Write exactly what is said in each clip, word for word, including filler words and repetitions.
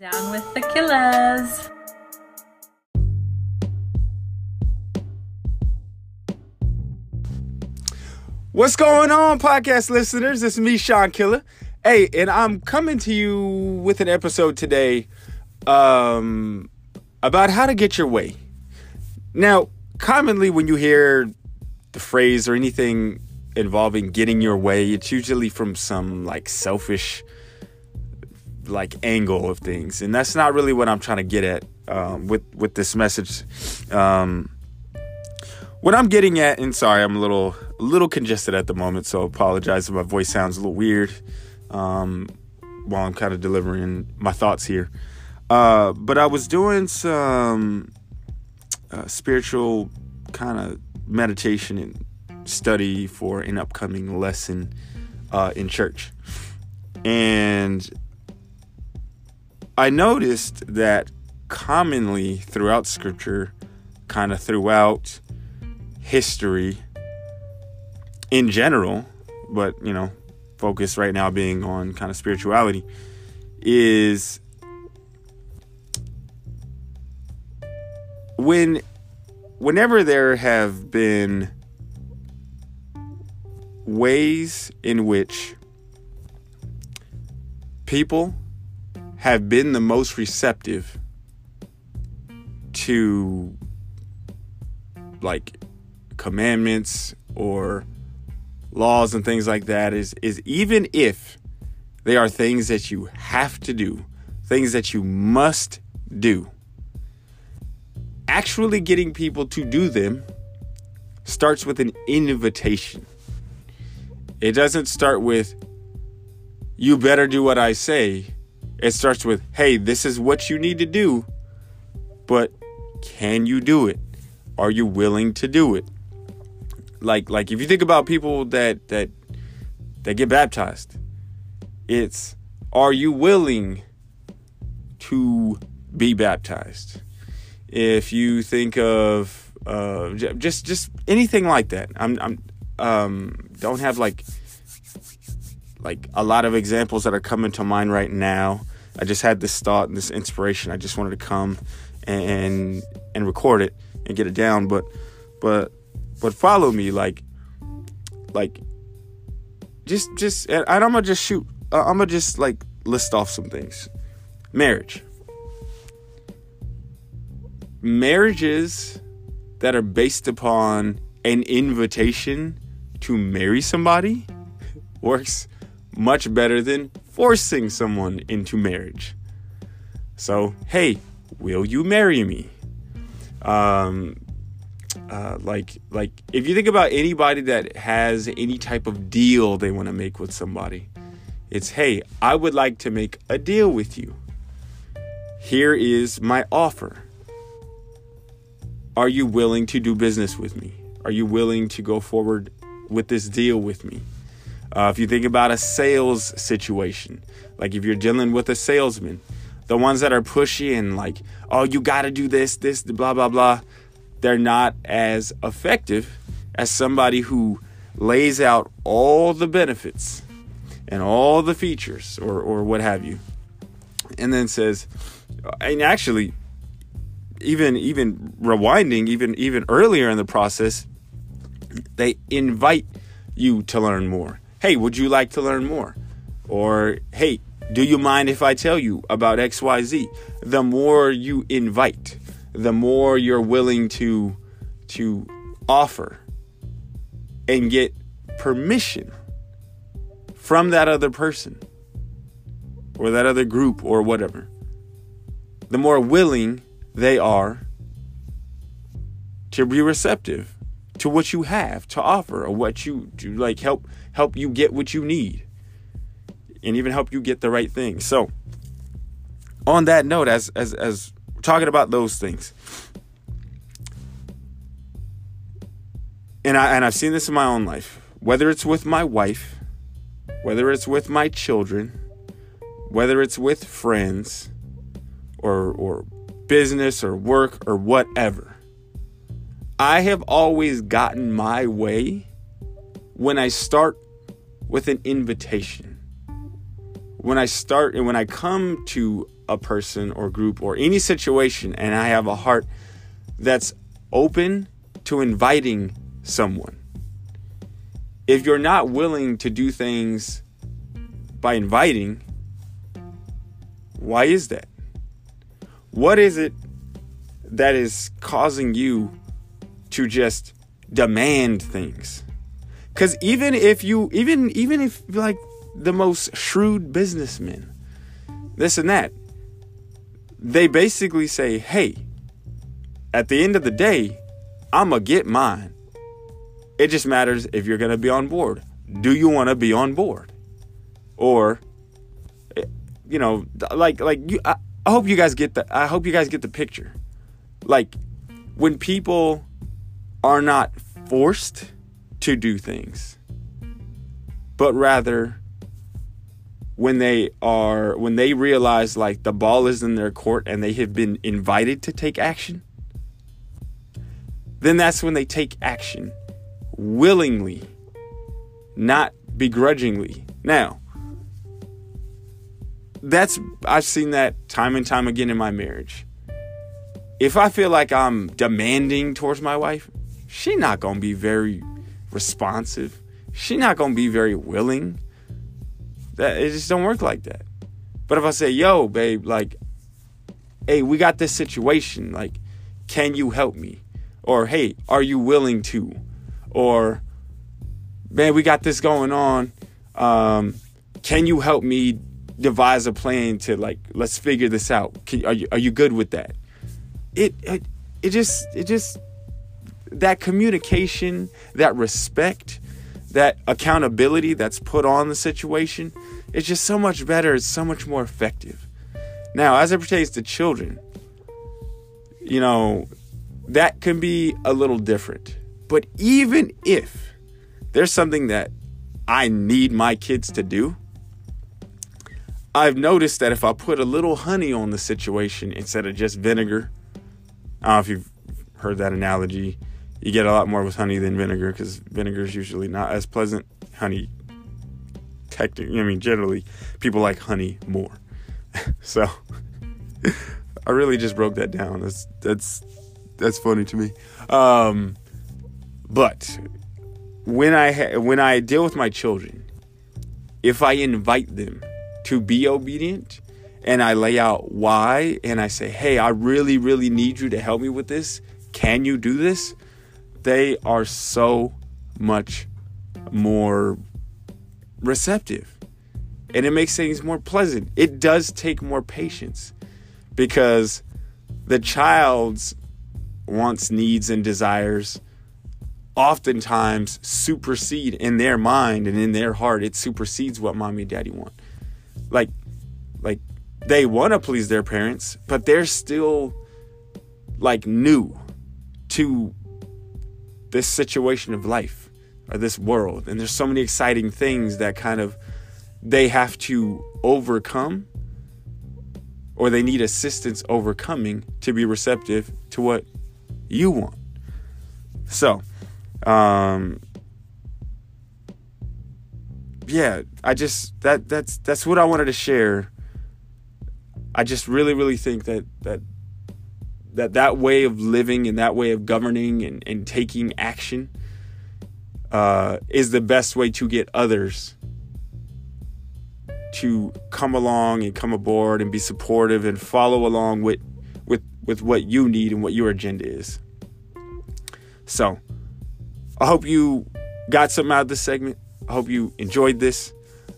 Down with the Killers. What's going on, podcast listeners? It's me, Sean Killer. Hey, and I'm coming to you with an episode today um, about how to get your way. Now, commonly when you hear the phrase or anything involving getting your way, it's usually from some like selfish like angle of things, and that's not really what I'm trying to get at um with with this message. Um what I'm getting at, and sorry, I'm a little a little congested at the moment, so apologize if my voice sounds a little weird um while I'm kind of delivering my thoughts here, uh but I was doing some uh, spiritual kind of meditation and study for an upcoming lesson uh in church, and I noticed that commonly throughout scripture, kind of throughout history in general, but, you know, focus right now being on kind of spirituality, is when, whenever there have been ways in which people have been the most receptive to like commandments or laws and things like that, is is even if they are things that you have to do, things that you must do, actually getting people to do them starts with an invitation. It doesn't start with, you better do what I say. It starts with, hey, this is what you need to do, but can you do it? Are you willing to do it? Like, like if you think about people that that that get baptized, it's, are you willing to be baptized? If you think of uh, just just anything like that, I'm I'm um, don't have like like a lot of examples that are coming to mind right now. I just had this thought and this inspiration. I just wanted to come and and record it and get it down. But but but follow me, like like just just. And I'm gonna just shoot. I'm gonna just like list off some things. Marriage, marriages that are based upon an invitation to marry somebody works much better than forcing someone into marriage. So, hey, will you marry me? Um, uh, like, like if you think about anybody that has any type of deal they want to make with somebody, it's, hey, I would like to make a deal with you. Here is my offer. Are you willing to do business with me? Are you willing to go forward with this deal with me? Uh, if you think about a sales situation, like if you're dealing with a salesman, the ones that are pushy and like, oh, you got to do this, this, blah, blah, blah, they're not as effective as somebody who lays out all the benefits and all the features or, or what have you. And then says, and actually, even even rewinding, even even earlier in the process, they invite you to learn more. Hey, would you like to learn more? Or, hey, do you mind if I tell you about X Y Z? The more you invite, the more you're willing to, to offer and get permission from that other person or that other group or whatever, the more willing they are to be receptive to what you have to offer, or what you do, like help help you get what you need, and even help you get the right thing. So on that note, as as as talking about those things, and I and I've seen this in my own life, whether it's with my wife, whether it's with my children, whether it's with friends or or business or work or whatever, I have always gotten my way when I start with an invitation. When I start and when I come to a person or group or any situation, and I have a heart that's open to inviting someone. If you're not willing to do things by inviting, why is that? What is it that is causing you to just demand things? Because even if you, even even if like the most shrewd businessmen, this and that, they basically say, hey, at the end of the day, I'm going to get mine. It just matters if you're going to be on board. Do you want to be on board? Or, you know, like, like you, I, I hope you guys get the, I hope you guys get the picture. Like, when people are not forced to do things, but rather when they are, when they realize like the ball is in their court and they have been invited to take action, then that's when they take action willingly, not begrudgingly. Now, that's, I've seen that time and time again in my marriage. If I feel like I'm demanding towards my wife, she's not going to be very responsive. She's not going to be very willing. That, it just don't work like that. But if I say, yo, babe, like, hey, we got this situation. Like, can you help me? Or, hey, are you willing to? Or, man, we got this going on. Um, can you help me devise a plan to, like, let's figure this out? Can, are you, are you good with that? It, it it just it just that communication, that respect, that accountability that's put on the situation, it's just so much better. It's so much more effective. Now, as it pertains to children, you know, that can be a little different. But even if there's something that I need my kids to do, I've noticed that if I put a little honey on the situation instead of just vinegar, I don't know if you've heard that analogy. You get a lot more with honey than vinegar because vinegar is usually not as pleasant. Honey, technically, I mean, generally, people like honey more. So, I really just broke that down. That's that's that's funny to me. Um, but when I ha- when I deal with my children, if I invite them to be obedient, and I lay out why, and I say, hey, I really, really need you to help me with this. Can you do this? They are so much more receptive. And it makes things more pleasant. It does take more patience. Because the child's wants, needs, and desires oftentimes supersede in their mind and in their heart. It supersedes what mommy and daddy want. Like, like. They want to please their parents, but they're still like new to this situation of life or this world. And there's so many exciting things that kind of they have to overcome, or they need assistance overcoming to be receptive to what you want. So, um, yeah, I just that that's that's what I wanted to share. I just really, really think that that that, that way of living and that way of governing and, and taking action uh, is the best way to get others to come along and come aboard and be supportive and follow along with with, with what you need and what your agenda is. So I hope you got something out of this segment. I hope you enjoyed this.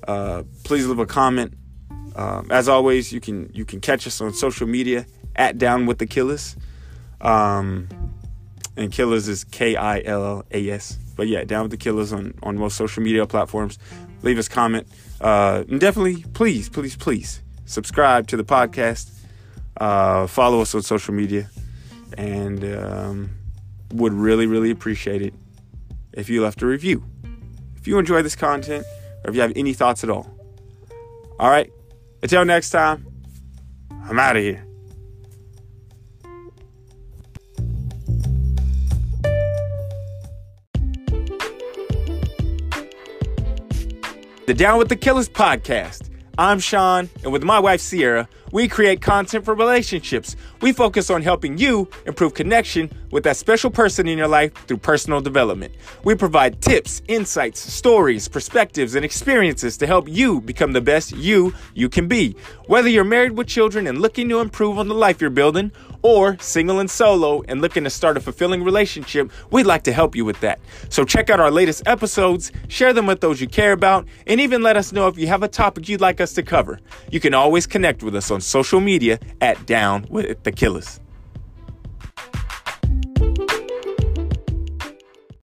Uh, please leave a comment. Um, as always, you can you can catch us on social media at Down with the Killers, um, and Killers is K I L L A S. But yeah, Down with the Killers on, on most social media platforms. Leave us comment, uh, and definitely please, please, please subscribe to the podcast. Uh, follow us on social media, and um, would really, really appreciate it if you left a review. If you enjoy this content, or if you have any thoughts at all. All right. Until next time, I'm out of here. The Down with the Killers podcast. I'm Sean, and with my wife, Sierra, We create content for relationships. We focus on helping you improve connection with that special person in your life through personal development. We provide tips, insights, stories, perspectives, and experiences to help you become the best you you can be. Whether you're married with children and looking to improve on the life you're building, or single and solo and looking to start a fulfilling relationship, we'd like to help you with that. So check out our latest episodes, share them with those you care about, and even let us know if you have a topic you'd like us to cover. You can always connect with us on social media at Down with the Killers.